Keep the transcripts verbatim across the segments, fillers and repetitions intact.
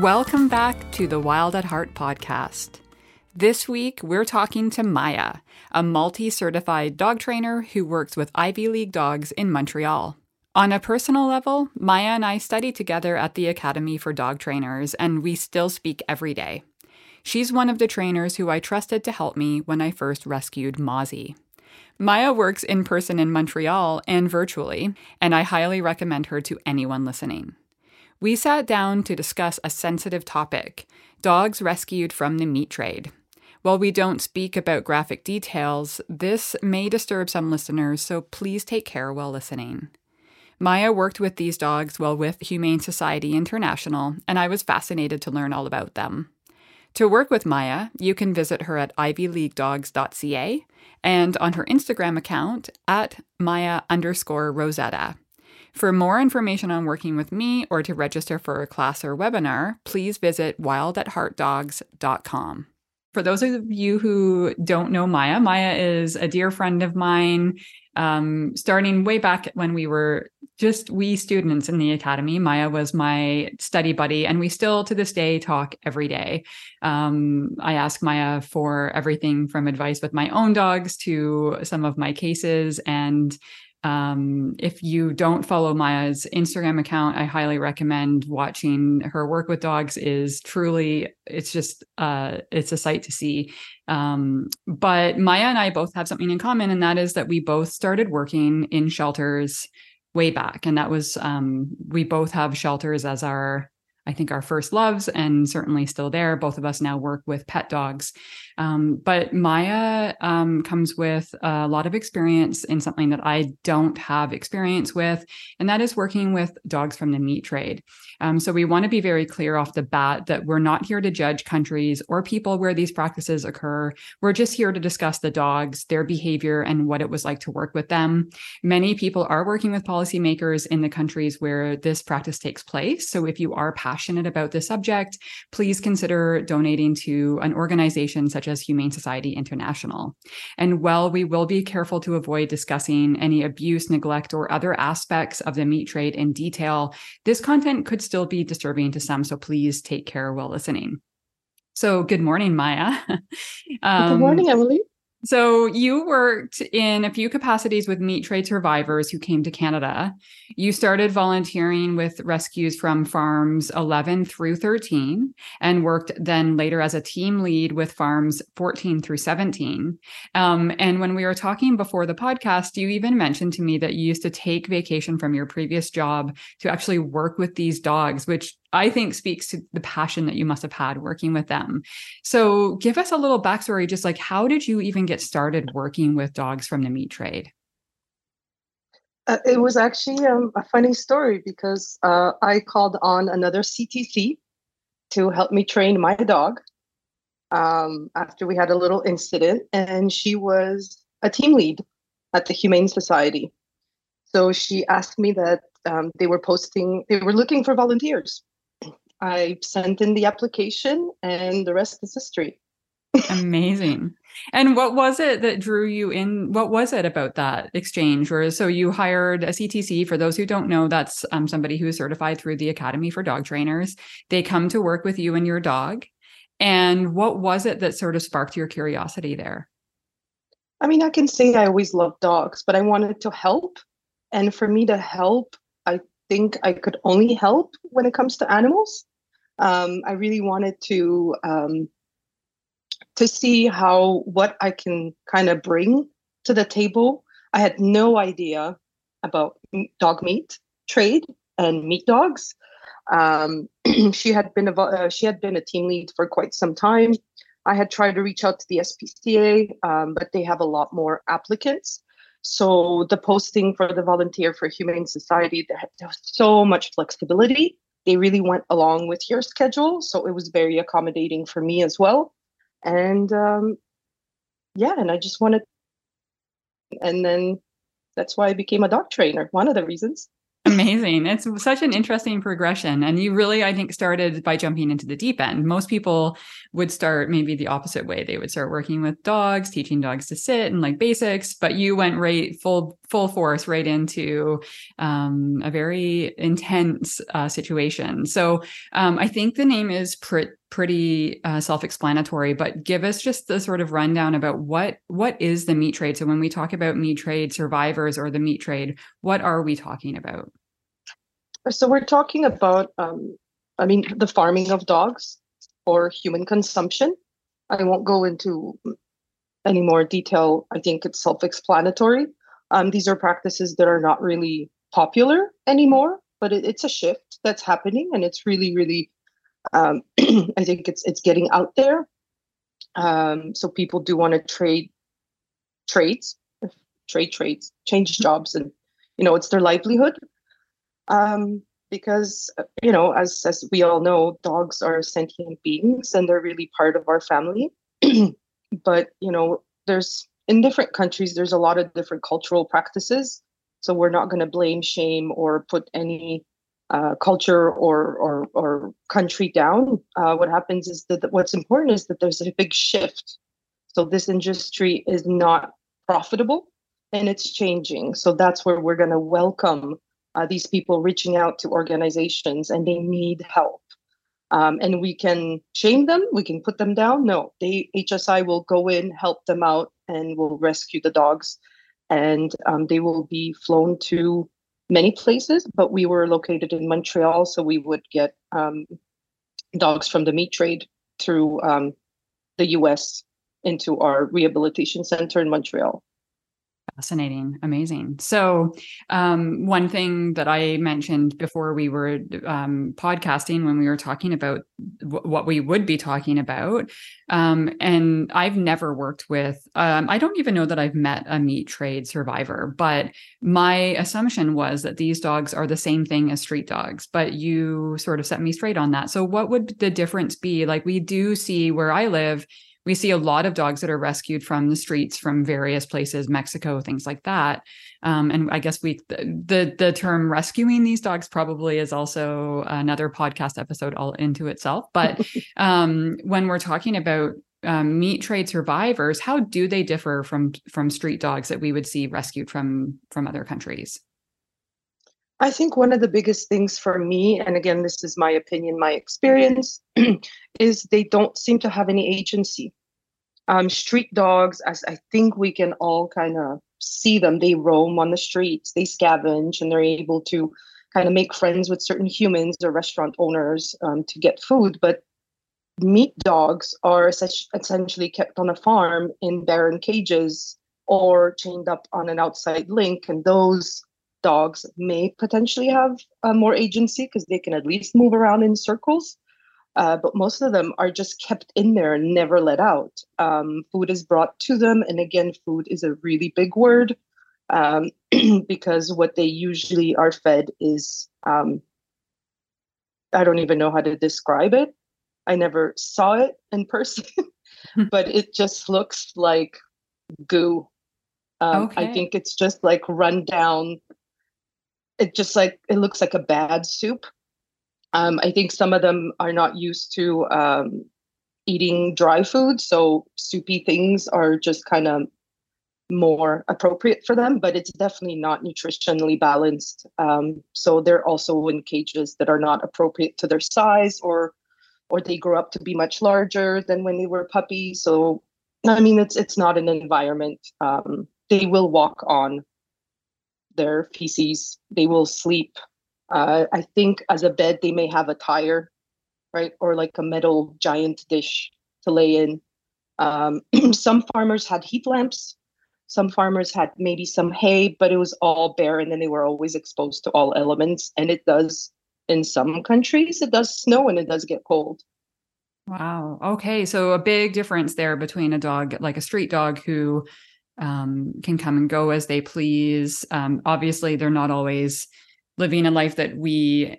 Welcome back to the Wild at Heart podcast. This week, we're talking to Maya, a multi-certified dog trainer who works with Ivy League Dogs in Montreal. On a personal level, Maya and I study together at the Academy for Dog Trainers, and we still speak every day. She's one of the trainers who I trusted to help me when I first rescued Mozzie. Maya works in person in Montreal and virtually, and I highly recommend her to anyone listening. We sat down to discuss a sensitive topic, dogs rescued from the meat trade. While we don't speak about graphic details, this may disturb some listeners, so please take care while listening. Maya worked with these dogs while with Humane Society International, and I was fascinated to learn all about them. To work with Maya, you can visit her at ivy league dogs dot c a and on her Instagram account at Maya underscore Rosetta. For more information on working with me or to register for a class or webinar, please visit wild at heart dogs dot com. For those of you who don't know Maya, Maya is a dear friend of mine. Um, starting way back when we were just wee students in the academy, Maya was my study buddy, and we still to this day talk every day. Um, I ask Maya for everything from advice with my own dogs to some of my cases, and Um, if you don't follow Maya's Instagram account, I highly recommend watching her work with dogs. Is truly, it's just, uh, it's a sight to see. Um, but Maya and I both have something in common, and that is that we both started working in shelters way back. And that was, um, we both have shelters as our, I think, our first loves, and certainly still there. Both of us now work with pet dogs. Um, but Maya um, comes with a lot of experience in something that I don't have experience with, and that is working with dogs from the meat trade. Um, so we want to be very clear off the bat that we're not here to judge countries or people where these practices occur. We're just here to discuss the dogs, their behavior, and what it was like to work with them. Many people are working with policymakers in the countries where this practice takes place. So if you are passionate about this subject, please consider donating to an organization such as Humane Society International. And while we will be careful to avoid discussing any abuse, neglect, or other aspects of the meat trade in detail, this content could still be disturbing to some, so please take care while listening. So good morning, Maya. um, Good morning, Emily. So you worked in a few capacities with meat trade survivors who came to Canada. You started volunteering with rescues from farms eleven through thirteen and worked then later as a team lead with farms fourteen through seventeen. Um, and when we were talking before the podcast, you even mentioned to me that you used to take vacation from your previous job to actually work with these dogs, which I think speaks to the passion that you must have had working with them. So give us a little backstory, just like, how did you even get started working with dogs from the meat trade? Uh, it was actually um, a funny story because uh, I called on another C T C to help me train my dog um, after we had a little incident, and she was a team lead at the Humane Society. So she asked me that um, they were posting, they were looking for volunteers. I sent in the application, and the rest is history. Amazing. And what was it that drew you in? What was it about that exchange? Or so you hired a C T C. For those who don't know, that's um, somebody who is certified through the Academy for Dog Trainers. They come to work with you and your dog. And what was it that sort of sparked your curiosity there? I mean, I can say I always loved dogs, but I wanted to help. And for me to help, I think I could only help when it comes to animals. Um, I really wanted to um, to see how what I can kind of bring to the table. I had no idea about dog meat trade and meat dogs. Um, she had been a uh, she had been a team lead for quite some time. I had tried to reach out to the S P C A, um, but they have a lot more applicants. So the posting for the volunteer for Humane Society, there was so much flexibility. They really went along with your schedule. So it was very accommodating for me as well. And um, yeah, and I just wanted, and then that's why I became a dog trainer, one of the reasons. Amazing. It's such an interesting progression. And you really, I think, started by jumping into the deep end. Most people would start maybe the opposite way. They would start working with dogs, teaching dogs to sit and like basics, but you went right full, full force right into um, a very intense uh, situation. So um, I think the name is pretty, pretty uh, self-explanatory, but give us just the sort of rundown about what what is the meat trade. So when we talk about meat trade survivors or the meat trade, what are we talking about? So we're talking about, um, I mean, the farming of dogs for human consumption. I won't go into any more detail. I think it's self-explanatory. Um, these are practices that are not really popular anymore, but it, it's a shift that's happening, and it's really, really Um, I think it's it's getting out there. Um, so people do want to trade trades, trade trades, change jobs, and you know it's their livelihood. Um, because you know, as as we all know, dogs are sentient beings and they're really part of our family. But you know, there's in different countries there's a lot of different cultural practices. So we're not going to blame, shame, or put any Uh, culture or, or or country down. Uh, what happens is that what's important is that there's a big shift. So this industry is not profitable and it's changing. So that's where we're going to welcome uh, these people reaching out to organizations, and they need help. Um, and we can shame them. We can put them down. No, they H S I will go in, help them out, and will rescue the dogs, and um, they will be flown to many places, but we were located in Montreal, so we would get um, dogs from the meat trade through um, the U S into our rehabilitation center in Montreal. Fascinating. Amazing. So um, one thing that I mentioned before we were um, podcasting, when we were talking about w- what we would be talking about, um, and I've never worked with, um, I don't even know that I've met a meat trade survivor, but my assumption was that these dogs are the same thing as street dogs, but you sort of set me straight on that. So what would the difference be? Like, we do see where I live, we see a lot of dogs that are rescued from the streets, from various places, Mexico, things like that. Um, and I guess we the the term rescuing these dogs probably is also another podcast episode all into itself. But um, when we're talking about um, meat trade survivors, how do they differ from from street dogs that we would see rescued from from other countries? I think one of the biggest things for me, and again, this is my opinion, my experience, is they don't seem to have any agency. Um, street dogs, as I think we can all kind of see them, they roam on the streets, they scavenge, and they're able to kind of make friends with certain humans or restaurant owners um, to get food. But meat dogs are essentially kept on a farm in barren cages or chained up on an outside link, and those dogs may potentially have uh, more agency because they can at least move around in circles, uh, but most of them are just kept in there and never let out. Um, food is brought to them, and again, food is a really big word um, because what they usually are fed is, um, I don't even know how to describe it. I never saw it in person, but it just looks like goo. Um, okay. I think it's just like run down. It just like, it looks like a bad soup. Um, I think some of them are not used to um, eating dry food. So soupy things are just kind of more appropriate for them, but it's definitely not nutritionally balanced. Um, so they're also in cages that are not appropriate to their size, or, or they grow up to be much larger than when they were puppies. So, I mean, it's, it's not an environment. Um, they will walk on their feces. They will sleep. Uh, I think as a bed, they may have a tire, right? Or like a metal giant dish to lay in. Um, some farmers had heat lamps. Some farmers had maybe some hay, but it was all barren, and they were always exposed to all elements. And it does, in some countries, it does snow and it does get cold. Wow. Okay. So a big difference there between a dog, like a street dog, who Um, can come and go as they please. Um, obviously, they're not always living a life that we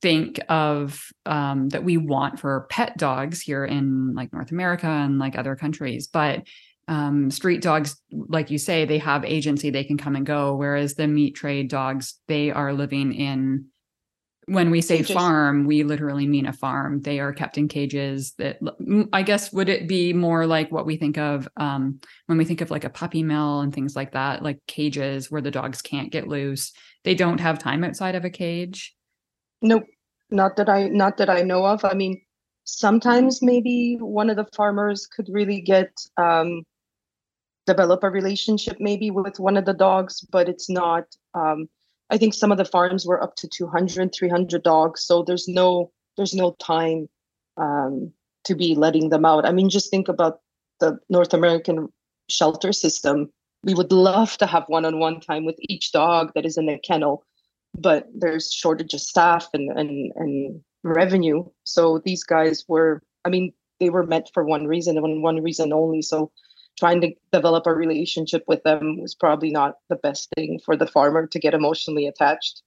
think of, um, that we want for pet dogs here in like North America and like other countries. But Um, street dogs, like you say, they have agency, they can come and go. Whereas the meat trade dogs, they are living in, when we say cages. Farm, we literally mean a farm. They are kept in cages that, I guess, would it be more like what we think of um, when we think of like a puppy mill and things like that, like cages where the dogs can't get loose. They don't have time outside of a cage. Nope. Not that I, not that I know of. I mean, sometimes maybe one of the farmers could really get, um, develop a relationship maybe with one of the dogs, but it's not, um, I think some of the farms were up to two hundred, three hundred dogs. So there's no, there's no time um, to be letting them out. I mean, just think about the North American shelter system. We would love to have one-on-one time with each dog that is in the kennel, but there's shortage of staff and, and, and revenue. So these guys were, I mean, they were meant for one reason and one reason only. So trying to develop a relationship with them was probably not the best thing for the farmer to get emotionally attached.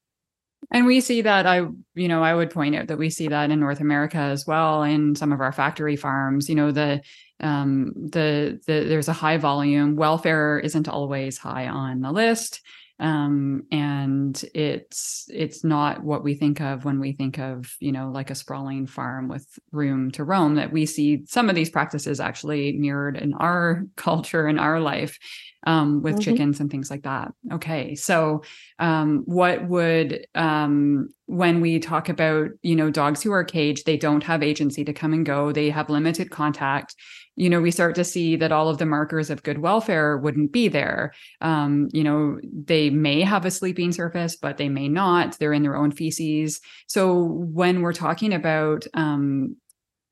And we see that, I, you know, I would point out that we see that in North America as well, in some of our factory farms. You know, the, um, the, the, there's a high volume, welfare isn't always high on the list. Um, and it's, it's not what we think of when we think of, you know, like a sprawling farm with room to roam, that we see some of these practices actually mirrored in our culture, in our life, um, with mm-hmm. chickens and things like that. Okay. So, um, what would, um, when we talk about, you know, dogs who are caged, they don't have agency to come and go. They have limited contact. You know, we start to see that all of the markers of good welfare wouldn't be there. Um, you know, they may have a sleeping surface, but they may not. They're in their own feces. So when we're talking about um,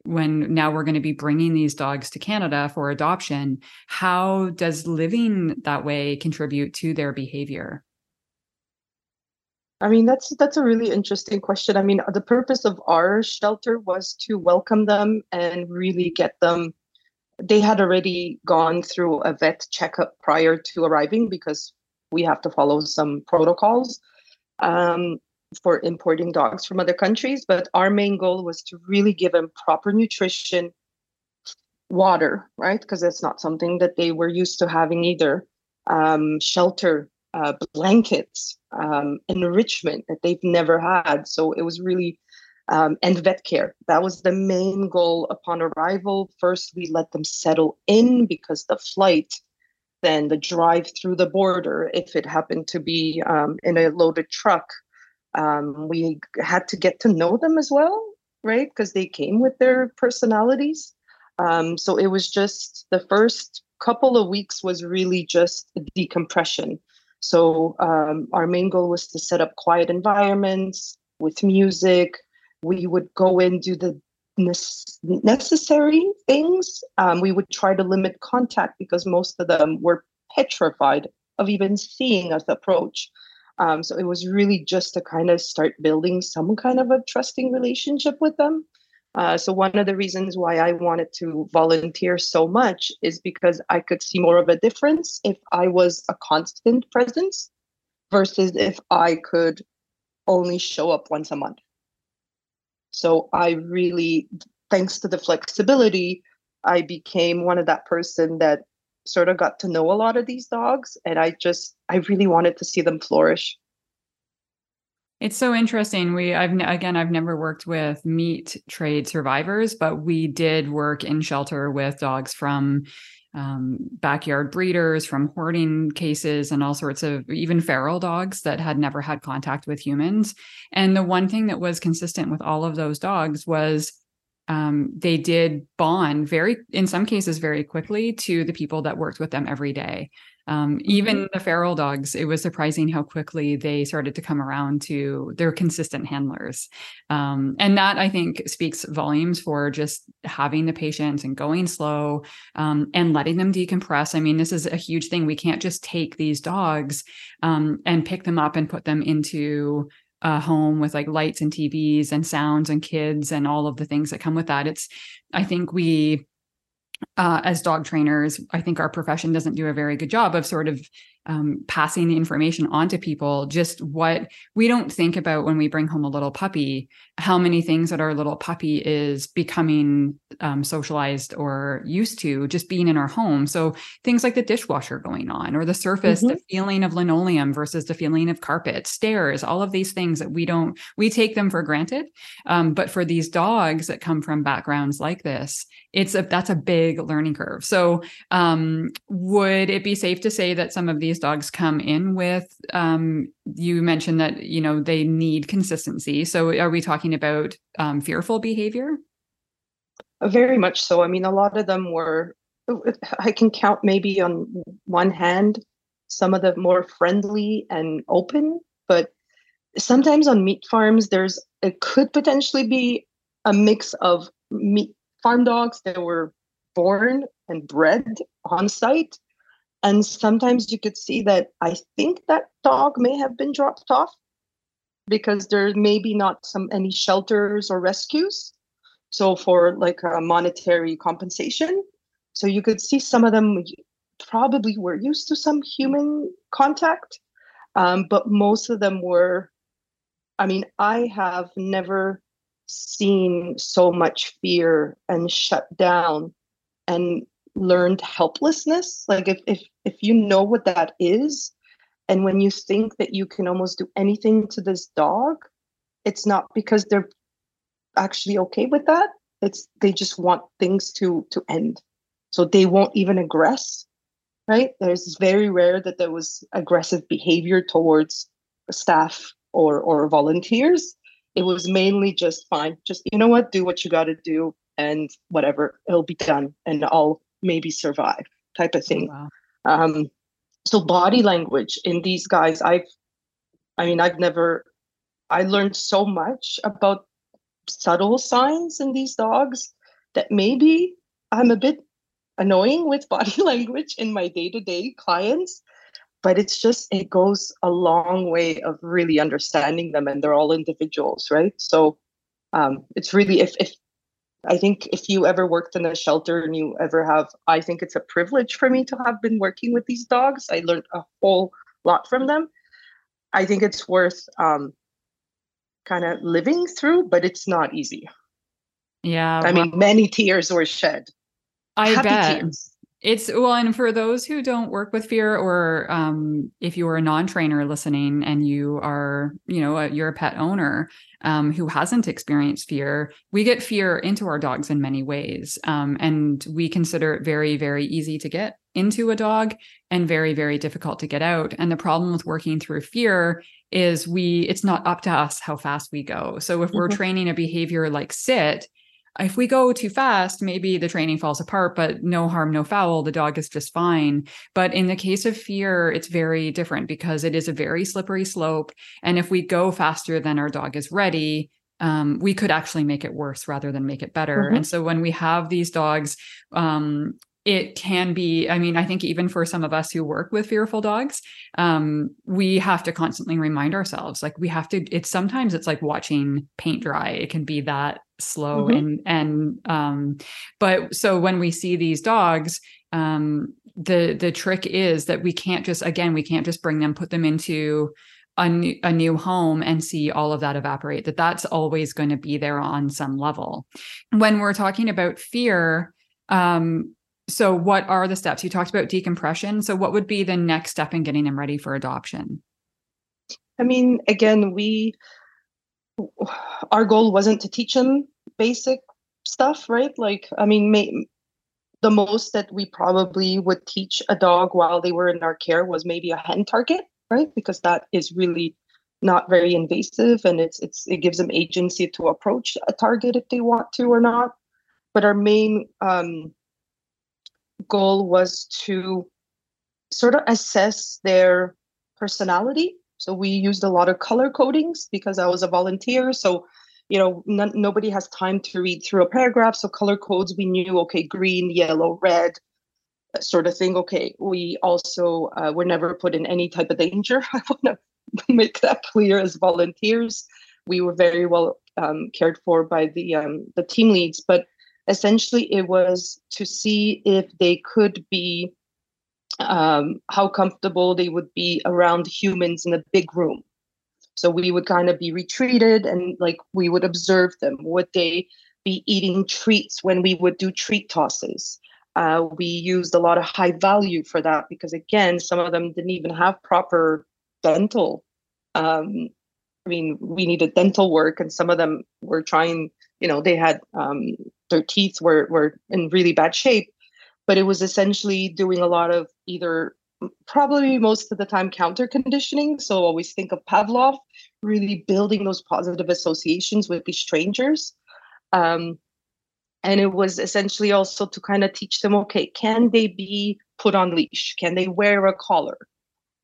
when now we're going to be bringing these dogs to Canada for adoption, how does living that way contribute to their behavior? I mean, that's that's a really interesting question. I mean, the purpose of our shelter was to welcome them and really get them. They had already gone through a vet checkup prior to arriving because we have to follow some protocols um, for importing dogs from other countries. But our main goal was to really give them proper nutrition, water, right? Because that's not something that they were used to having either. Um, shelter, uh, blankets, um, enrichment that they've never had. So it was really... Um, and vet care. That was the main goal upon arrival. First, we let them settle in because the flight, then the drive through the border, if it happened to be um, in a loaded truck, um, we had to get to know them as well, right? Because they came with their personalities. Um, so it was just the first couple of weeks was really just decompression. So um, our main goal was to set up quiet environments with music. We would go in, do the necessary things. Um, we would try to limit contact because most of them were petrified of even seeing us approach. Um, so it was really just to kind of start building some kind of a trusting relationship with them. Uh, so one of the reasons why I wanted to volunteer so much is because I could see more of a difference if I was a constant presence versus if I could only show up once a month. So I really, thanks to the flexibility, I became one of that person that sort of got to know a lot of these dogs. And I just, I really wanted to see them flourish. It's so interesting. We, I've, again, I've never worked with meat trade survivors, but we did work in shelter with dogs from um, backyard breeders, from hoarding cases, and all sorts of even feral dogs that had never had contact with humans. And the one thing that was consistent with all of those dogs was um, they did bond very, in some cases, very quickly to the people that worked with them every day. Um, even the feral dogs, it was surprising how quickly they started to come around to their consistent handlers. Um, and that, I think, speaks volumes for just having the patience and going slow um, and letting them decompress. I mean, this is a huge thing. We can't just take these dogs um, and pick them up and put them into a home with like lights and T Vs and sounds and kids and all of the things that come with that. It's, I think we... uh, as dog trainers, I think our profession doesn't do a very good job of sort of um, passing the information on to people, just what we don't think about when we bring home a little puppy, how many things that our little puppy is becoming um, socialized or used to just being in our home. So things like the dishwasher going on, or the surface, mm-hmm. the feeling of linoleum versus the feeling of carpet, stairs, all of these things that we don't, we take them for granted. Um, but for these dogs that come from backgrounds like this, it's a, that's a big learning curve. So um, would it be safe to say that some of these dogs come in with, um, you mentioned that, you know, they need consistency. So are we talking about um, fearful behavior? Very much so. I mean, a lot of them were, I can count maybe on one hand, some of the more friendly and open, but sometimes on meat farms, there's, it could potentially be a mix of meat farm dogs that were born and bred on site. And sometimes you could see that I think that dog may have been dropped off because there may be not some any shelters or rescues. So for like a monetary compensation. So you could see some of them probably were used to some human contact, um, but most of them were, I mean, I have never seen so much fear and shut down and learned helplessness. Like if, if, if you know what that is, and when you think that you can almost do anything to this dog, it's not because they're actually okay with that. It's they just want things to to end. So they won't even aggress, right? There's very rare that there was aggressive behavior towards staff or or volunteers. It was mainly just fine. Just, you know what, do what you got to do and whatever, it'll be done and I'll maybe survive type of thing. Wow. Um, So body language in these guys, I've, I mean, I've never, I learned so much about subtle signs in these dogs that maybe I'm a bit annoying with body language in my day-to-day clients, but it's just, it goes a long way of really understanding them, and they're all individuals, right? So um, it's really, if, if I think if you ever worked in a shelter and you ever have, I think it's a privilege for me to have been working with these dogs. I learned a whole lot from them. I think it's worth um, kind of living through, but it's not easy. Yeah. I well, mean, many tears were shed. I Happy bet. Tears. It's well, and for those who don't work with fear, or um, if you are a non-trainer listening and you are, you know, a, you're a pet owner um, who hasn't experienced fear, we get fear into our dogs in many ways. Um, and we consider it very, very easy to get into a dog and very, very difficult to get out. And the problem with working through fear is we, it's not up to us how fast we go. So if we're mm-hmm. training a behavior like sit, if we go too fast, maybe the training falls apart, but no harm, no foul. The dog is just fine. But in the case of fear, it's very different because it is a very slippery slope. And if we go faster than our dog is ready, um, we could actually make it worse rather than make it better. Mm-hmm. And so when we have these dogs, um, it can be, I mean, I think even for some of us who work with fearful dogs, um, we have to constantly remind ourselves, like we have to, it's sometimes it's like watching paint dry. It can be that slow. Mm-hmm. And, and, um, but so when we see these dogs, um, the, the trick is that we can't just, again, we can't just bring them, put them into a new, a new home and see all of that evaporate, that that's always going to be there on some level. When we're talking about fear, um, so what are the steps? You talked about decompression. So what would be the next step in getting them ready for adoption? I mean, again, we, our goal wasn't to teach them basic stuff, right? Like, I mean, may, the most that we probably would teach a dog while they were in our care was maybe a hand target, right? Because that is really not very invasive, and it's, it's, it gives them agency to approach a target if they want to or not. But our main, um, goal was to sort of assess their personality. So we used a lot of color codings because I was a volunteer. So, you know, n- nobody has time to read through a paragraph. So color codes, we knew, okay, green, yellow, red, sort of thing. Okay, we also uh, were never put in any type of danger. I want to make that clear as volunteers. We were very well um, cared for by the um, the team leads, but essentially it was to see if they could be, um, how comfortable they would be around humans in a big room. So we would kind of be retreated and like we would observe them. Would they be eating treats when we would do treat tosses? Uh, we used a lot of high value for that because, again, some of them didn't even have proper dental. Um, I mean, we needed dental work, and some of them were trying, you know, they had um, their teeth were, were in really bad shape, but it was essentially doing a lot of either probably most of the time counter conditioning. So always think of Pavlov, really building those positive associations with these strangers. Um, and it was essentially also to kind of teach them, okay, can they be put on leash? Can they wear a collar?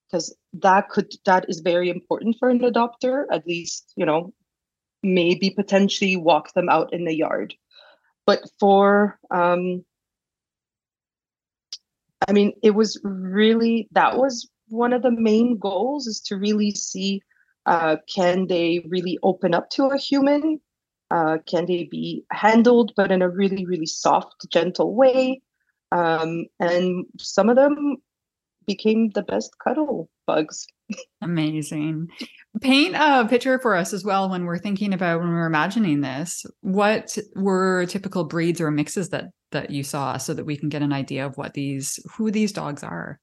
Because that could, that is very important for an adopter, at least, you know, maybe potentially walk them out in the yard. But for, um, I mean, it was really, that was one of the main goals, is to really see, uh, can they really open up to a human? Uh, can they be handled, but in a really, really soft, gentle way? Um, and some of them became the best cuddle bugs. Amazing. Paint a picture for us as well when we're thinking about, when we're imagining this. What were typical breeds or mixes that that you saw, so that we can get an idea of what these, who these dogs are?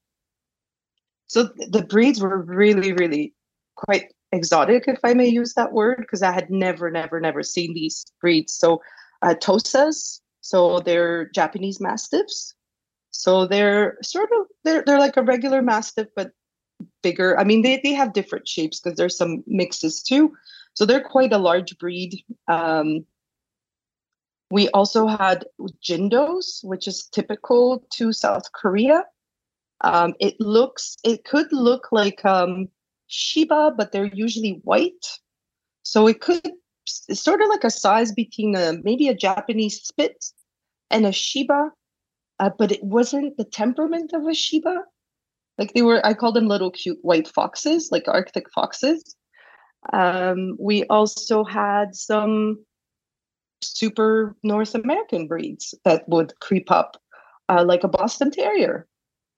So the breeds were really, really quite exotic, if I may use that word, because I had never, never, never seen these breeds. So uh, Tosas, so they're Japanese Mastiffs. So they're sort of, they're, they're like a regular Mastiff, but bigger. I mean, they, they have different shapes because there's some mixes too. So they're quite a large breed. Um, we also had Jindos, which is typical to South Korea. Um, it looks, it could look like um, Shiba, but they're usually white. So it could, it's sort of like a size between a, maybe a Japanese Spitz and a Shiba. Uh, but it wasn't the temperament of a Shiba. Like they were, I call them little cute white foxes, like Arctic foxes. Um, we also had some super North American breeds that would creep up, uh, like a Boston Terrier.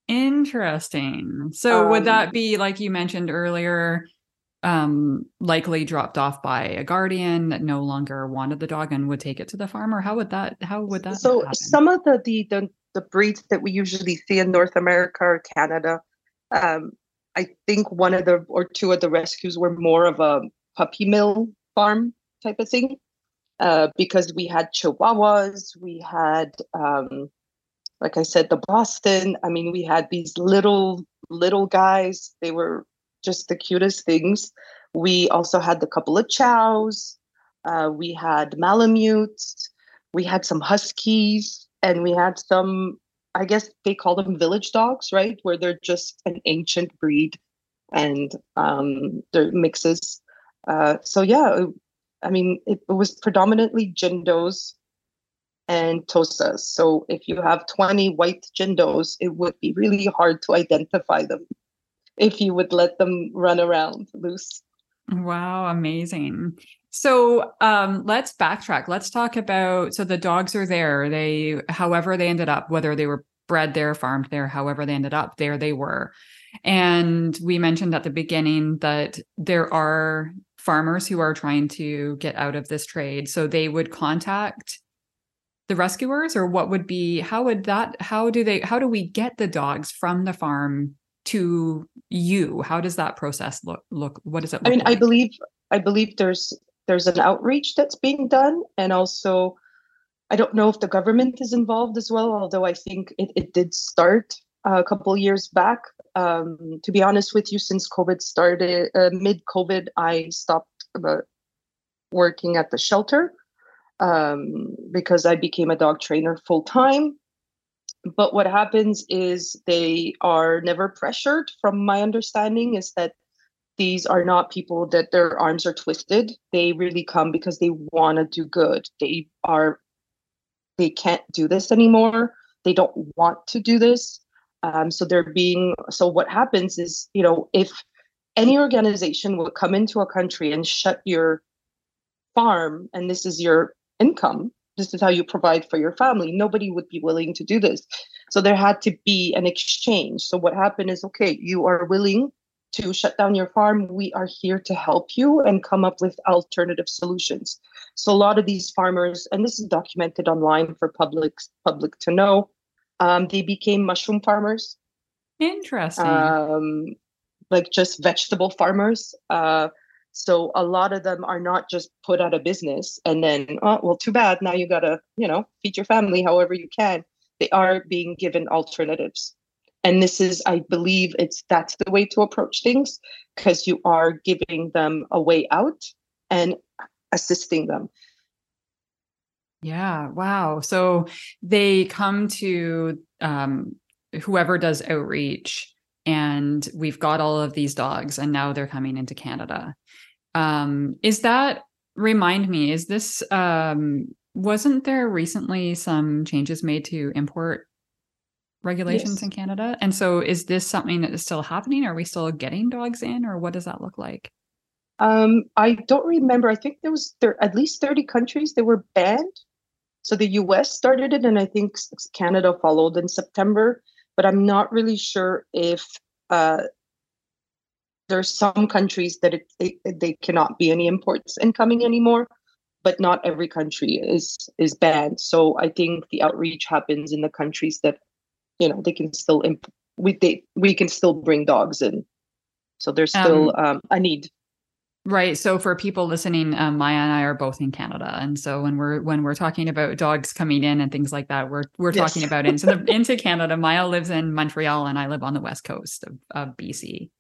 Interesting. So um, would that be, like you mentioned earlier, um, likely dropped off by a guardian that no longer wanted the dog and would take it to the farm? Or how would that, how would that So happen? Some of the, the, the The breeds that we usually see in North America or Canada, um, I think one of the or two of the rescues were more of a puppy mill farm type of thing, uh, because we had Chihuahuas, we had, um, like I said, the Boston. I mean, we had these little little guys. They were just the cutest things. We also had a couple of Chows. Uh, we had Malamutes. We had some Huskies. And we had some, I guess they call them village dogs, right? Where they're just an ancient breed and um, they're mixes. Uh, so yeah, I mean, it, it was predominantly Jindos and Tosas. So if you have twenty white Jindos, it would be really hard to identify them if you would let them run around loose. Wow, amazing. So um, let's backtrack. Let's talk about, so the dogs are there. They, however they ended up, whether they were bred there, farmed there, however they ended up, there they were. And we mentioned at the beginning that there are farmers who are trying to get out of this trade. So they would contact the rescuers, or what would be, how would that, how do they, how do we get the dogs from the farm to you? How does that process look? Look, what does it look I mean, like? I believe, I believe there's, There's an outreach that's being done. And also, I don't know if the government is involved as well, although I think it, it did start a couple of years back. Um, to be honest with you, since COVID started, uh, mid-COVID, I stopped uh, working at the shelter um, because I became a dog trainer full-time. But what happens is they are never pressured. From my understanding is that these are not people that their arms are twisted. They really come because they want to do good. They are, they can't do this anymore. They don't want to do this. Um, so they're being, so what happens is, you know, if any organization will come into a country and shut your farm and this is your income, this is how you provide for your family. Nobody would be willing to do this. So there had to be an exchange. So what happened is, okay, you are willing to shut down your farm. We are here to help you and come up with alternative solutions. So a lot of these farmers, and this is documented online for public, public to know, um, they became mushroom farmers. Interesting. Um, like just vegetable farmers. Uh, so a lot of them are not just put out of business and then, oh, well, too bad. Now you got to, you know, feed your family however you can. They are being given alternatives. And this is, I believe it's, that's the way to approach things, because you are giving them a way out and assisting them. Yeah. Wow. So they come to um, whoever does outreach, and we've got all of these dogs, and now they're coming into Canada. Um, is that, remind me, is this, um, wasn't there recently some changes made to import regulations? Yes. In Canada? And so is this something that is still happening? Are we still getting dogs in, or what does that look like? Um, I don't remember. I think there was there, at least thirty countries that were banned. So the U S started it, and I think Canada followed in September. But I'm not really sure if uh, there's some countries that it, it, they cannot be any imports incoming anymore, but not every country is is banned. So I think the outreach happens in the countries that, you know, they can still imp- we they, we can still bring dogs in. So there's still um, um, a need. Right. So for people listening, um, Maya and I are both in Canada, and so when we're when we're talking about dogs coming in and things like that, we're we're yes. talking about into the, into Canada. Maya lives in Montreal, and I live on the west coast of, of B C.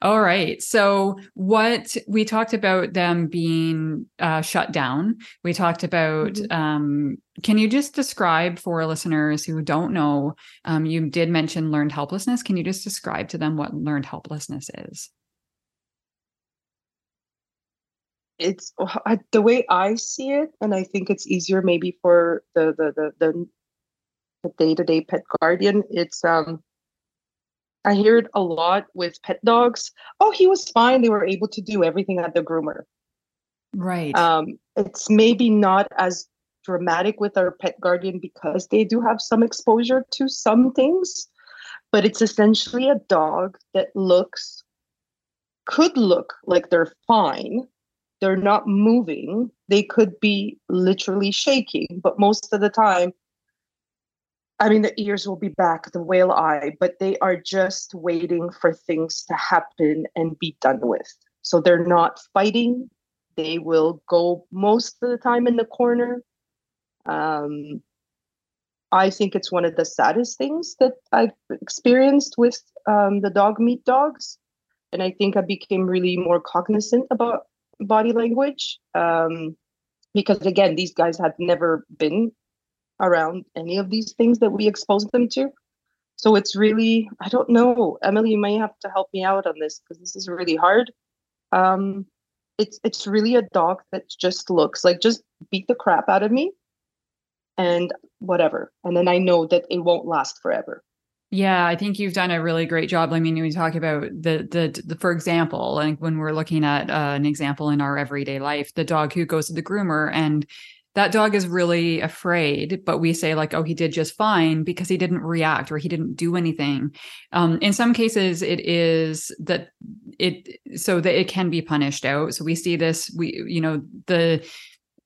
All right. So what we talked about them being uh, shut down. We talked about. Mm-hmm. Um, can you just describe for listeners who don't know? Um, you did mention learned helplessness. Can you just describe to them what learned helplessness is? It's the way I see it, and I think it's easier maybe for the the the the day-to-day pet guardian. It's um, I hear it a lot with pet dogs. Oh, he was fine. They were able to do everything at the groomer. Right. Um, it's maybe not as dramatic with our pet guardian because they do have some exposure to some things, but it's essentially a dog that looks could look like they're fine. They're not moving. They could be literally shaking, but most of the time, I mean, the ears will be back, the whale eye, but they are just waiting for things to happen and be done with. So they're not fighting. They will go most of the time in the corner. Um, I think it's one of the saddest things that I've experienced with um, the dog meat dogs. And I think I became really more cognizant about body language, um, because again, these guys had never been around any of these things that we exposed them to. So it's really, I don't know, Emily, you may have to help me out on this because this is really hard. Um, it's it's really a dog that just looks like, just beat the crap out of me and whatever. And then I know that it won't last forever. Yeah, I think you've done a really great job. I mean, we talk about the, the, the for example, like when we're looking at uh, an example in our everyday life, the dog who goes to the groomer and that dog is really afraid, but we say like, oh, he did just fine because he didn't react or he didn't do anything. Um, in some cases it is that it, so that it can be punished out. So we see this, we, you know, the,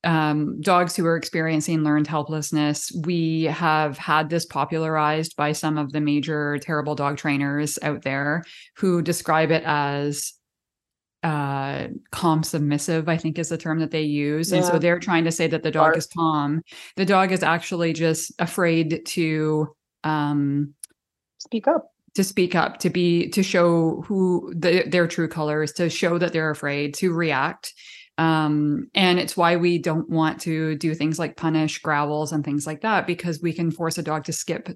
Um, dogs who are experiencing learned helplessness. We have had this popularized by some of the major terrible dog trainers out there who describe it as uh, calm submissive, I think is the term that they use. Yeah. And so they're trying to say that the dog Barf. is calm. The dog is actually just afraid to um, speak up. to speak up, to be, to show who the, their true colors, to show that they're afraid, to react. Um, and it's why we don't want to do things like punish growls and things like that, because we can force a dog to skip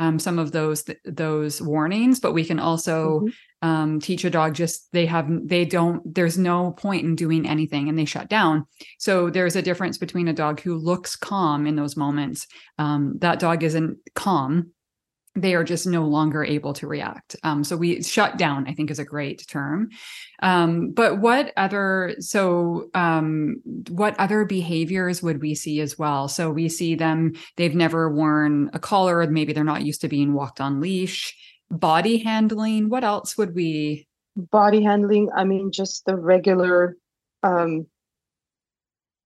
um, some of those, th- those warnings, but we can also mm-hmm. um, teach a dog just, they have, they don't, there's no point in doing anything and they shut down. So there's a difference between a dog who looks calm in those moments. Um, that dog isn't calm. they are just no longer able to react. Um, so we shut down, I think, is a great term. Um, but what other, so um, what other behaviors would we see as well? So we see them, they've never worn a collar, maybe they're not used to being walked on leash, body handling. What else would we? Body handling. I mean, just the regular, um,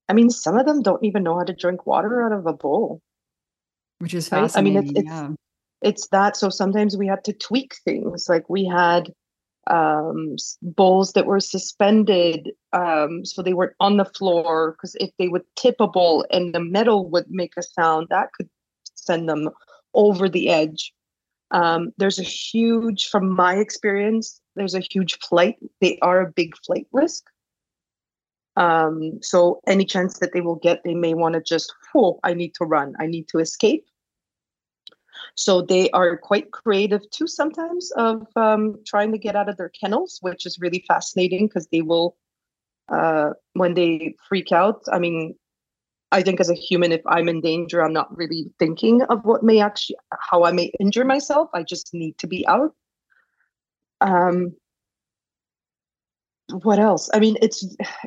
I mean, some of them don't even know how to drink water out of a bowl. Which is fascinating. I mean, it's, it's, yeah. It's that. So sometimes we had to tweak things. Like we had um, bowls that were suspended, um, so they weren't on the floor, because if they would tip a bowl and the metal would make a sound, that could send them over the edge. Um, there's a huge, from my experience, there's a huge flight. They are a big flight risk. Um, so any chance that they will get, they may want to just, oh, I need to run. I need to escape. So they are quite creative too sometimes of um, trying to get out of their kennels, which is really fascinating, because they will, uh, when they freak out, I mean, I think as a human, if I'm in danger, I'm not really thinking of what may actually, how I may injure myself. I just need to be out. Um, what else? I mean, it's,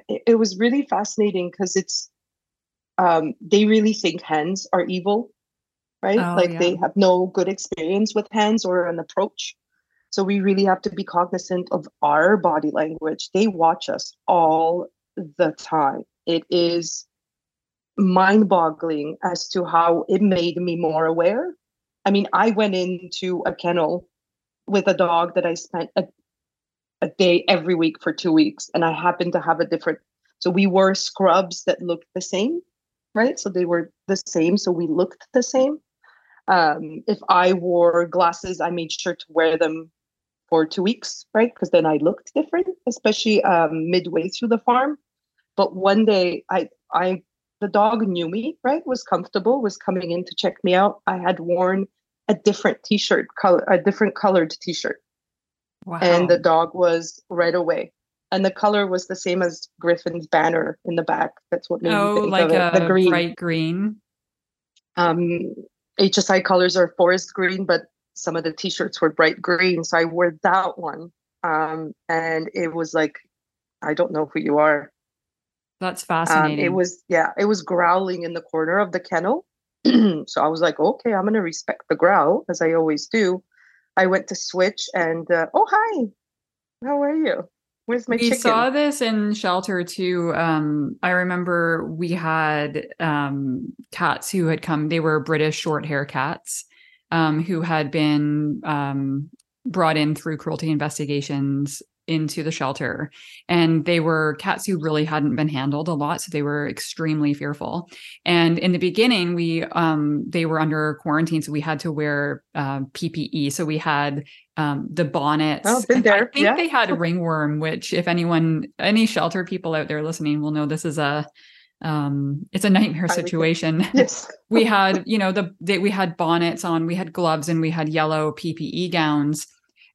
it was really fascinating, because it's, um, they really think hands are evil. Right? Oh, like yeah. They have no good experience with hands or an approach. So we really have to be cognizant of our body language. They watch us all the time. It is mind-boggling as to how it made me more aware. I mean, I went into a kennel with a dog that I spent a, a day every week for two weeks, and I happened to have a different. So we wore scrubs that looked the same, right? So they were the same. So we looked the same. Um, if I wore glasses, I made sure to wear them for two weeks, right? Because then I looked different, especially um, midway through the farm. But one day, I, I, the dog knew me, right? Was comfortable, was coming in to check me out. I had worn a different T-shirt, color, a different colored T-shirt. Wow. And the dog was right away. And the color was the same as Griffin's banner in the back. That's what made oh, me think like of it. The green. Bright green. Um, H S I colors are forest green, but some of the T-shirts were bright green. So I wore that one. Um, and it was like, I don't know who you are. That's fascinating. Um, it was, yeah, it was growling in the corner of the kennel. So I was like, okay, I'm going to respect the growl, as I always do. I went to switch and, uh, oh, hi, how are you? Where's my we chicken? Saw this in shelter too. Um, I remember we had um, cats who had come. They were British short hair cats um, who had been um, brought in through cruelty investigations into the shelter. And they were cats who really hadn't been handled a lot. So they were extremely fearful. And in the beginning, we um, they were under quarantine. So we had to wear uh, P P E. So we had um, the bonnets. Oh, been there. I think yeah. They had ringworm, which if anyone, any shelter people out there listening will know this is a Um, it's a nightmare situation. Yes. We had, you know, the they, we had bonnets on, we had gloves, and we had yellow P P E gowns.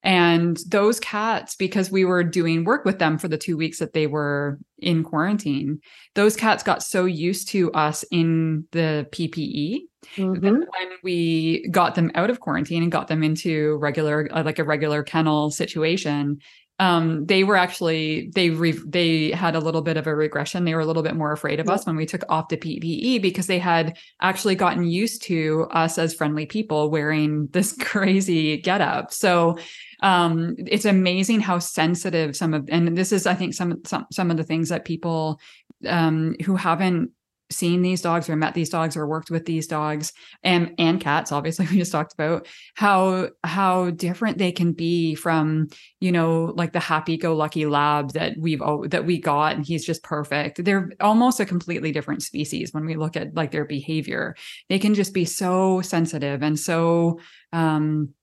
And those cats, because we were doing work with them for the two weeks that they were in quarantine, those cats got so used to us in the P P E mm-hmm. that when we got them out of quarantine and got them into regular, uh, like a regular kennel situation, um, they were actually, they re- they had a little bit of a regression. They were a little bit more afraid of mm-hmm. us when we took off the P P E, because they had actually gotten used to us as friendly people wearing this crazy getup. So Um, it's amazing how sensitive some of, and this is, I think, some, some, some of the things that people, um, who haven't seen these dogs or met these dogs or worked with these dogs and, and cats, obviously we just talked about how, how different they can be from, you know, like the happy-go-lucky lab that we've, that we got, and he's just perfect. They're almost a completely different species when we look at like their behavior. They can just be so sensitive and so, um,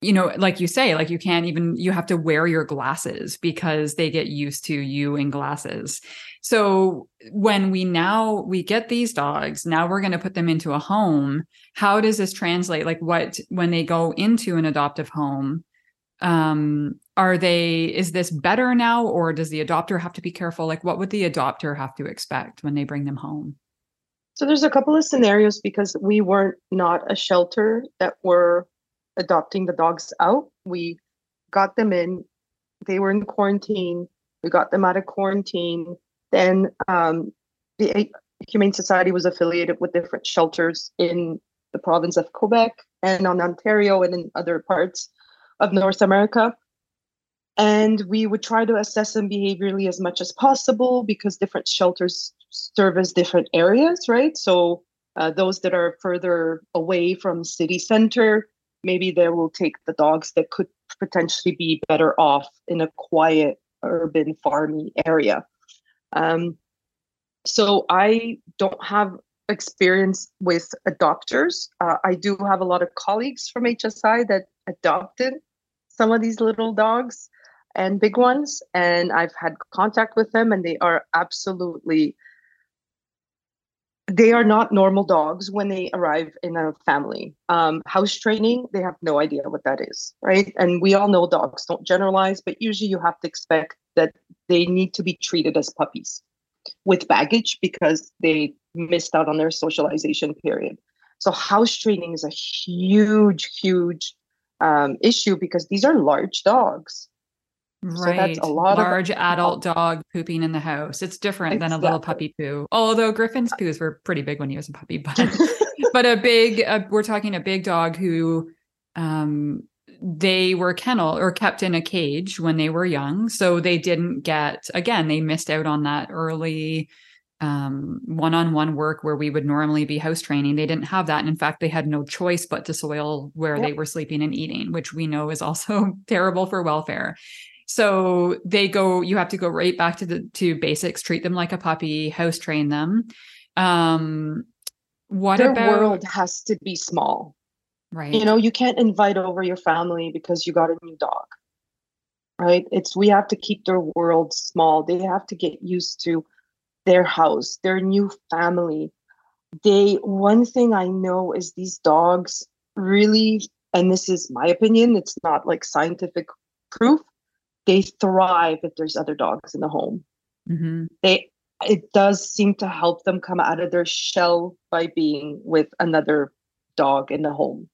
you know, like you say, like you can't even, you have to wear your glasses because they get used to you in glasses. So when we now, we get these dogs, now we're going to put them into a home. How does this translate? Like what, when they go into an adoptive home, um, are they, is this better now? Or does the adopter have to be careful? Like what would the adopter have to expect when they bring them home? So there's a couple of scenarios, because we were not a shelter that were adopting the dogs out. We got them in. They were in quarantine. We got them out of quarantine. Then um, the Humane Society was affiliated with different shelters in the province of Quebec and on Ontario and in other parts of North America. And we would try to assess them behaviorally as much as possible because different shelters service different areas, right? So uh, those that are further away from city center, maybe they will take the dogs that could potentially be better off in a quiet urban farming area. Um, so I don't have experience with adopters. Uh, I do have a lot of colleagues from H S I that adopted some of these little dogs and big ones, and I've had contact with them, and they are absolutely, they are not normal dogs when they arrive in a family. Um, house training, they have no idea what that is, right? And we all know dogs don't generalize, but usually you have to expect that they need to be treated as puppies with baggage because they missed out on their socialization period. So house training is a huge, huge um, issue because these are large dogs. Right. So that's a lot large of adult dog pooping in the house. It's different exactly. than a little puppy poo. Although Griffin's poos were pretty big when he was a puppy, but, but a big, a, we're talking a big dog who, um, they were kennel or kept in a cage when they were young. So they didn't get, again, they missed out on that early, um, one-on-one work where we would normally be house training. They didn't have that. And in fact, they had no choice but to soil where yep. they were sleeping and eating, which we know is also terrible for welfare. So they go, you have to go right back to the, to basics, treat them like a puppy, house train them. Um, what Their about world has to be small, right? You know, you can't invite over your family because you got a new dog, right? It's, we have to keep their world small. They have to get used to their house, their new family. They, one thing I know is these dogs really, and this is my opinion, it's not like scientific proof, they thrive if there's other dogs in the home. Mm-hmm. They, it does seem to help them come out of their shell by being with another dog in the home.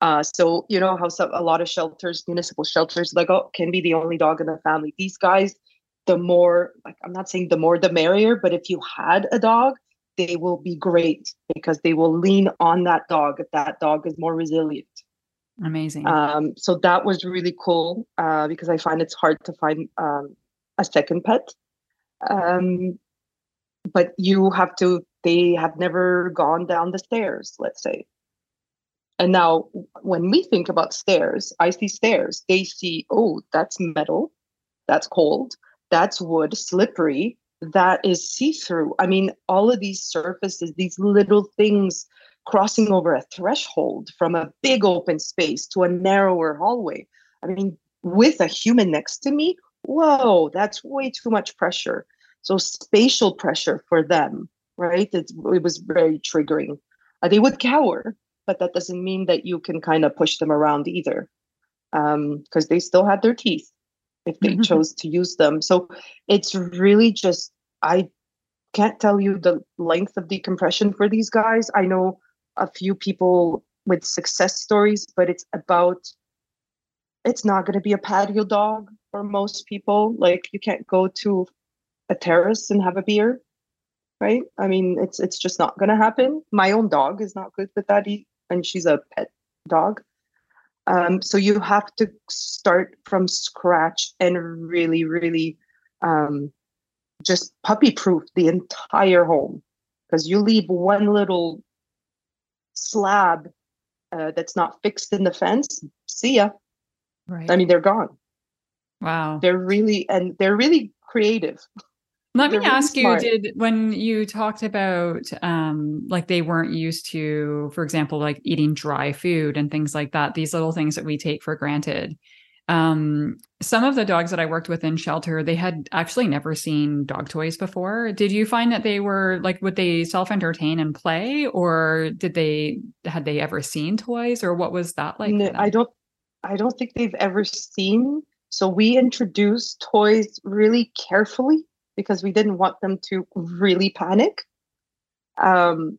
Uh, so, you know, how some, a lot of shelters, municipal shelters, like, oh, can be the only dog in the family. These guys, the more, like, I'm not saying the more the merrier, but if you had a dog, they will be great because they will lean on that dog if that dog is more resilient. Amazing. Um, so that was really cool uh, because I find it's hard to find um, a second pet. Um, but you have to, they have never gone down the stairs, let's say. And now when we think about stairs, I see stairs. They see, oh, that's metal. That's cold. That's wood, slippery. That is see-through. I mean, all of these surfaces, these little things, crossing over a threshold from a big open space to a narrower hallway. I mean, with a human next to me, whoa, that's way too much pressure. So spatial pressure for them, right? It, it was very triggering. Uh, they would cower, but that doesn't mean that you can kind of push them around either, um, because they still had their teeth if they mm-hmm. chose to use them. So it's really just, I can't tell you the length of decompression for these guys. I know a few people with success stories, but it's about, it's not going to be a patio dog for most people. Like, you can't go to a terrace and have a beer, right? I mean, it's it's just not going to happen. My own dog is not good with that, and she's a pet dog. Um, so you have to start from scratch and really, really um, just puppy-proof the entire home, because you leave one little slab uh, that's not fixed in the fence, see ya. Right. I mean, they're gone. Wow. They're really, and they're really creative. Let they're me really ask smart. you, did, when you talked about, um, like, they weren't used to, for example, like eating dry food and things like that, these little things that we take for granted. Um, some of the dogs that I worked with in shelter, they had actually never seen dog toys before. Did you find that they were like, would they self-entertain and play, or did they, had they ever seen toys, or what was that like? No, I don't, I don't think they've ever seen. So we introduced toys really carefully because we didn't want them to really panic. Um,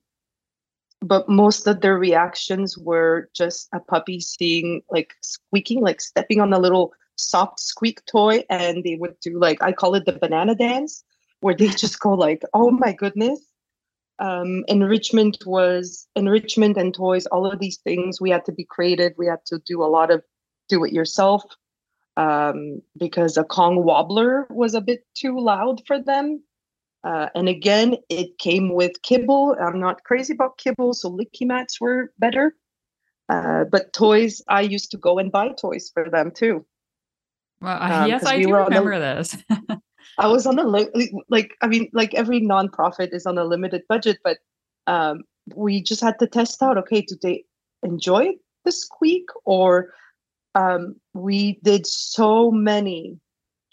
but most of their reactions were just a puppy seeing, like, squeaking, like stepping on a little soft squeak toy, and they would do, like, I call it the banana dance, where they just go like, oh my goodness. Um, enrichment was enrichment and toys, all of these things. We had to be creative. We had to do a lot of do it yourself, um, because a Kong wobbler was a bit too loud for them. Uh, and again, it came with kibble. I'm not crazy about kibble, so licky mats were better. Uh, but toys, I used to go and buy toys for them too. Well, um, yes, I we do remember the, this. I was on a, li- like, I mean, like every nonprofit is on a limited budget, but um, we just had to test out, okay, do they enjoy the squeak? Or um, we did so many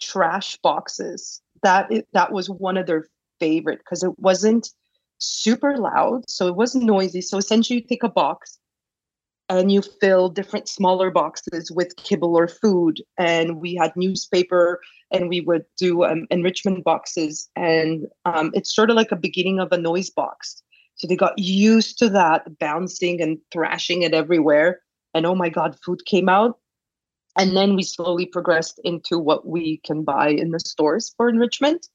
trash boxes. That that was one of their favorite, because it wasn't super loud, so it wasn't noisy. So essentially, you take a box and you fill different smaller boxes with kibble or food. And we had newspaper, and we would do um, enrichment boxes. And um, it's sort of like a beginning of a noise box. So they got used to that, bouncing and thrashing it everywhere. And oh my God, food came out. And then we slowly progressed into what we can buy in the stores for enrichment.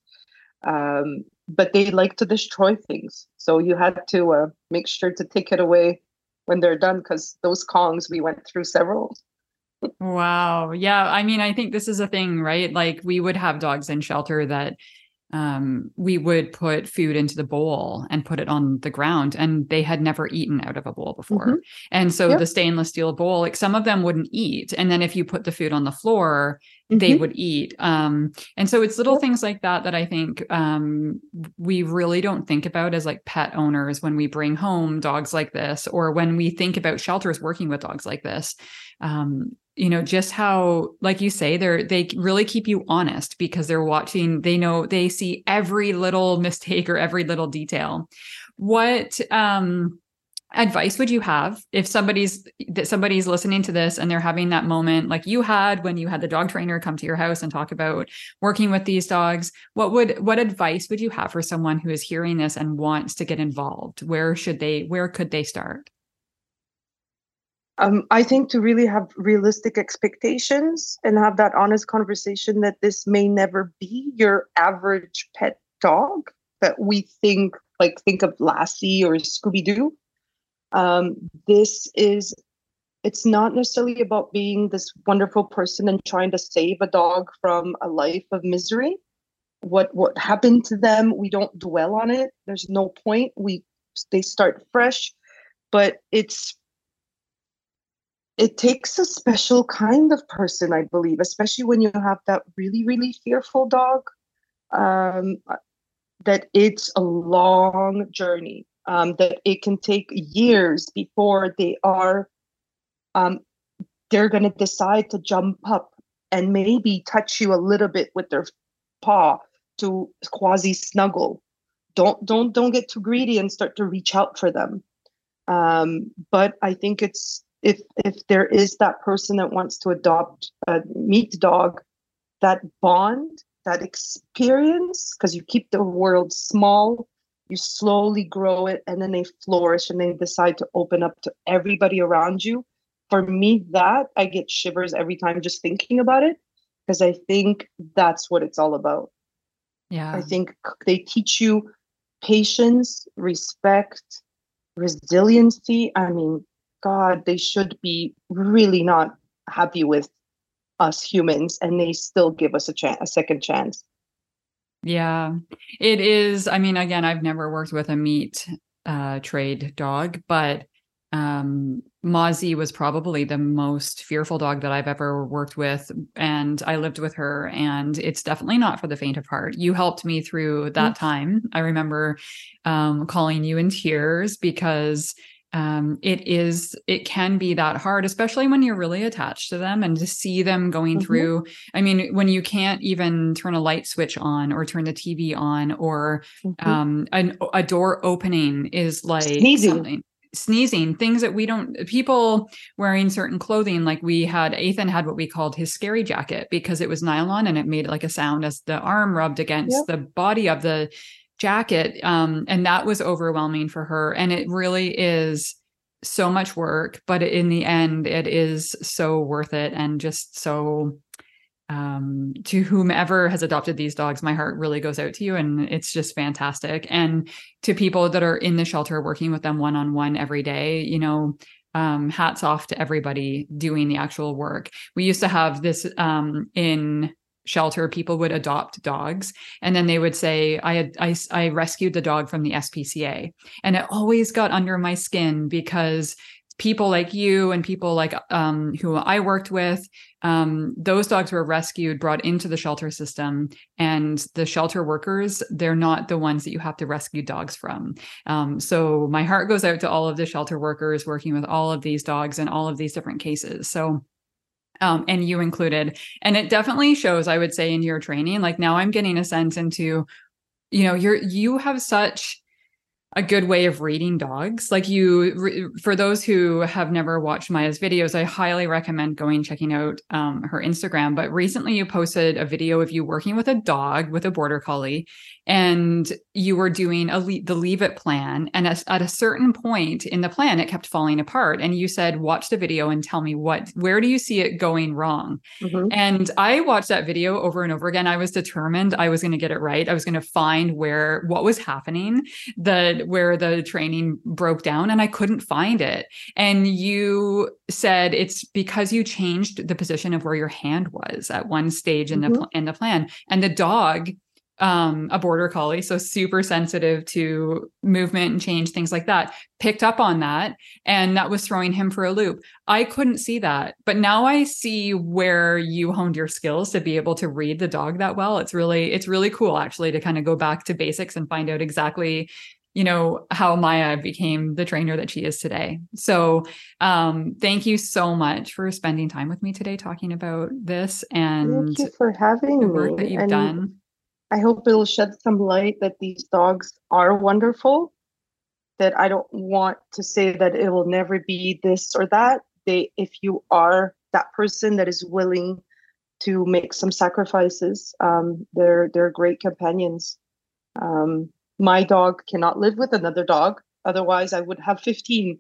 Um, but they like to destroy things. So you had to uh, make sure to take it away when they're done, because those Kongs, we went through several. Wow. Yeah. I mean, I think this is a thing, right? Like, we would have dogs in shelter that um, we would put food into the bowl and put it on the ground, and they had never eaten out of a bowl before. Mm-hmm. And so yep. The stainless steel bowl, like, some of them wouldn't eat. And then if you put the food on the floor, mm-hmm. they would eat. Um, and so it's little yep. things like that, that I think, um, we really don't think about as, like, pet owners when we bring home dogs like this, or when we think about shelters working with dogs like this. Um, you know, just how, like you say, they're, they really keep you honest, because they're watching, they know, they see every little mistake or every little detail. What, um, advice would you have if somebody's, that somebody's listening to this and they're having that moment like you had when you had the dog trainer come to your house and talk about working with these dogs? What would, what advice would you have for someone who is hearing this and wants to get involved? Where should they, where could they start? Um, I think to really have realistic expectations and have that honest conversation that this may never be your average pet dog that we think, like, think of Lassie or Scooby-Doo. Um, this is, it's not necessarily about being this wonderful person and trying to save a dog from a life of misery. What, what happened to them, we don't dwell on it. There's no point. We, they start fresh, but it's, it takes a special kind of person, I believe, especially when you have that really, really fearful dog, um, that it's a long journey, um, that it can take years before they are, um, they're going to decide to jump up and maybe touch you a little bit with their paw to quasi snuggle. Don't, don't, don't get too greedy and start to reach out for them. Um, but I think it's, If if there is that person that wants to adopt a meat dog, that bond, that experience, because you keep the world small, you slowly grow it, and then they flourish and they decide to open up to everybody around you. For me, that, I get shivers every time just thinking about it, because I think that's what it's all about. Yeah, I think they teach you patience, respect, resiliency. I mean, God, they should be really not happy with us humans, and they still give us a chance, a second chance. Yeah, it is. I mean, again, I've never worked with a meat uh, trade dog, but um, Mozzie was probably the most fearful dog that I've ever worked with. And I lived with her, and it's definitely not for the faint of heart. You helped me through that mm-hmm. time. I remember um, calling you in tears, because Um, it is, it can be that hard, especially when you're really attached to them, and to see them going mm-hmm. through. I mean, when you can't even turn a light switch on or turn the T V on, or mm-hmm. um, an, a door opening is like sneezing. Something. Sneezing, things that we don't, people wearing certain clothing, like we had, Ethan had what we called his scary jacket, because it was nylon and it made like a sound as the arm rubbed against yep. the body of the jacket. Um, and that was overwhelming for her. And it really is so much work, but in the end, it is so worth it. And just so um, to whomever has adopted these dogs, my heart really goes out to you. And it's just fantastic. And to people that are in the shelter working with them one-on-one every day, you know, um, hats off to everybody doing the actual work. We used to have this um, in shelter, people would adopt dogs. And then they would say, I, had, I, I rescued the dog from the S P C A. And it always got under my skin because people like you and people like um, who I worked with, um, those dogs were rescued, brought into the shelter system, and the shelter workers, they're not the ones that you have to rescue dogs from. Um, so my heart goes out to all of the shelter workers working with all of these dogs and all of these different cases. So Um, and you included. And it definitely shows, I would say, in your training. Like now I'm getting a sense into, you know, you're, you have such a good way of reading dogs. Like you, re, for those who have never watched Maya's videos, I highly recommend going, checking out um, her Instagram. But recently you posted a video of you working with a dog, with a border collie, and you were doing a le- the leave it plan. And as, at a certain point in the plan, it kept falling apart. And you said, watch the video and tell me what, where do you see it going wrong? Mm-hmm. And I watched that video over and over again. I was determined I was going to get it right. I was going to find where, what was happening, the where the training broke down, and I couldn't find it. And you said it's because you changed the position of where your hand was at one stage in mm-hmm. the pl- in the plan. And the dog, um, a border collie, so super sensitive to movement and change, things like that, picked up on that. And that was throwing him for a loop. I couldn't see that, but now I see where you honed your skills to be able to read the dog that well. It's really, it's really cool actually to kind of go back to basics and find out exactly, you know, how Maya became the trainer that she is today. So um, thank you so much for spending time with me today talking about this. And thank you for having the work me. That you've and done. I hope it'll shed some light that these dogs are wonderful, that I don't want to say that it will never be this or that. They, if you are that person that is willing to make some sacrifices, um, they're they're great companions. Um, My dog cannot live with another dog. Otherwise, I would have fifteen.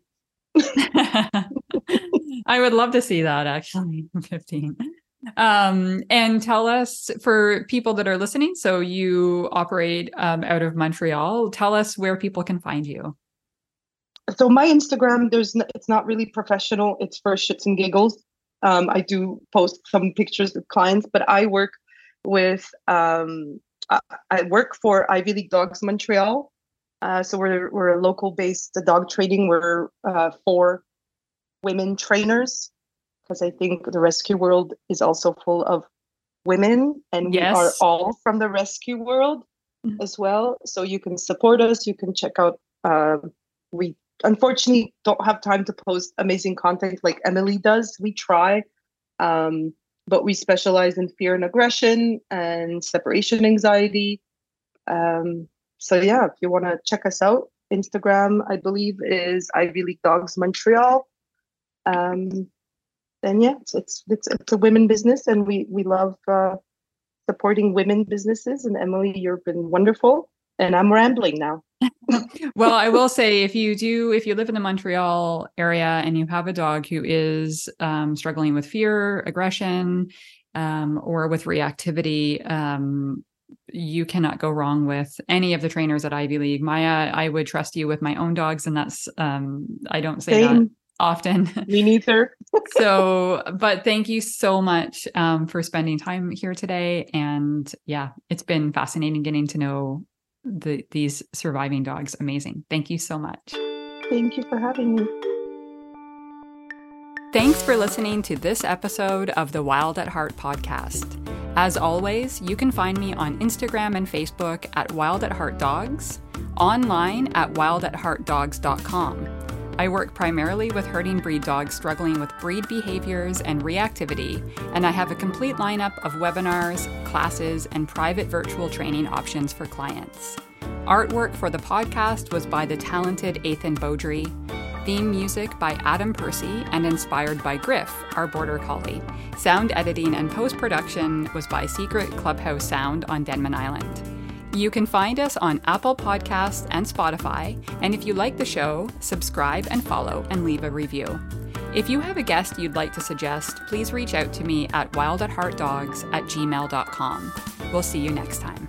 I would love to see that, actually, fifteen. Um, and tell us, for people that are listening, so you operate um, out of Montreal. Tell us where people can find you. So my Instagram, there's no, it's not really professional. It's for shits and giggles. Um, I do post some pictures of clients, but I work with... Um, I work for Ivy League Dogs Montreal, uh, so we're we're a local-based dog training. We're uh, for women trainers, because I think the rescue world is also full of women, and yes. We are all from the rescue world mm-hmm. as well. So you can support us. You can check out. Uh, we unfortunately don't have time to post amazing content like Emily does. We try. Um, But we specialize in fear and aggression and separation anxiety. Um, so yeah, if you want to check us out, Instagram, I believe, is Ivy League Dogs Montreal. Um, and yeah, it's, it's it's it's a women business, and we we love uh, supporting women businesses. And Emily, you've been wonderful. And I'm rambling now. Well, I will say, if you do, if you live in the Montreal area and you have a dog who is um, struggling with fear, aggression, um, or with reactivity, um, you cannot go wrong with any of the trainers at Ivy League. Maya, I would trust you with my own dogs. And that's, um, I don't say Same. That often. Me neither. So, but thank you so much um, for spending time here today. And yeah, it's been fascinating getting to know The, these surviving dogs. Amazing. Thank you so much. Thank you for having me. Thanks for listening to this episode of the Wild at Heart podcast. As always, you can find me on Instagram and Facebook at Wild at Heart Dogs, online at wild at heart dogs dot com. I work primarily with herding breed dogs struggling with breed behaviors and reactivity, and I have a complete lineup of webinars, classes, and private virtual training options for clients. Artwork for the podcast was by the talented Ethan Beaudry, theme music by Adam Percy and inspired by Griff, our border collie. Sound editing and post-production was by Secret Clubhouse Sound on Denman Island. You can find us on Apple Podcasts and Spotify, and if you like the show, subscribe and follow and leave a review. If you have a guest you'd like to suggest, please reach out to me at wild at heart dogs at gmail dot com. We'll see you next time.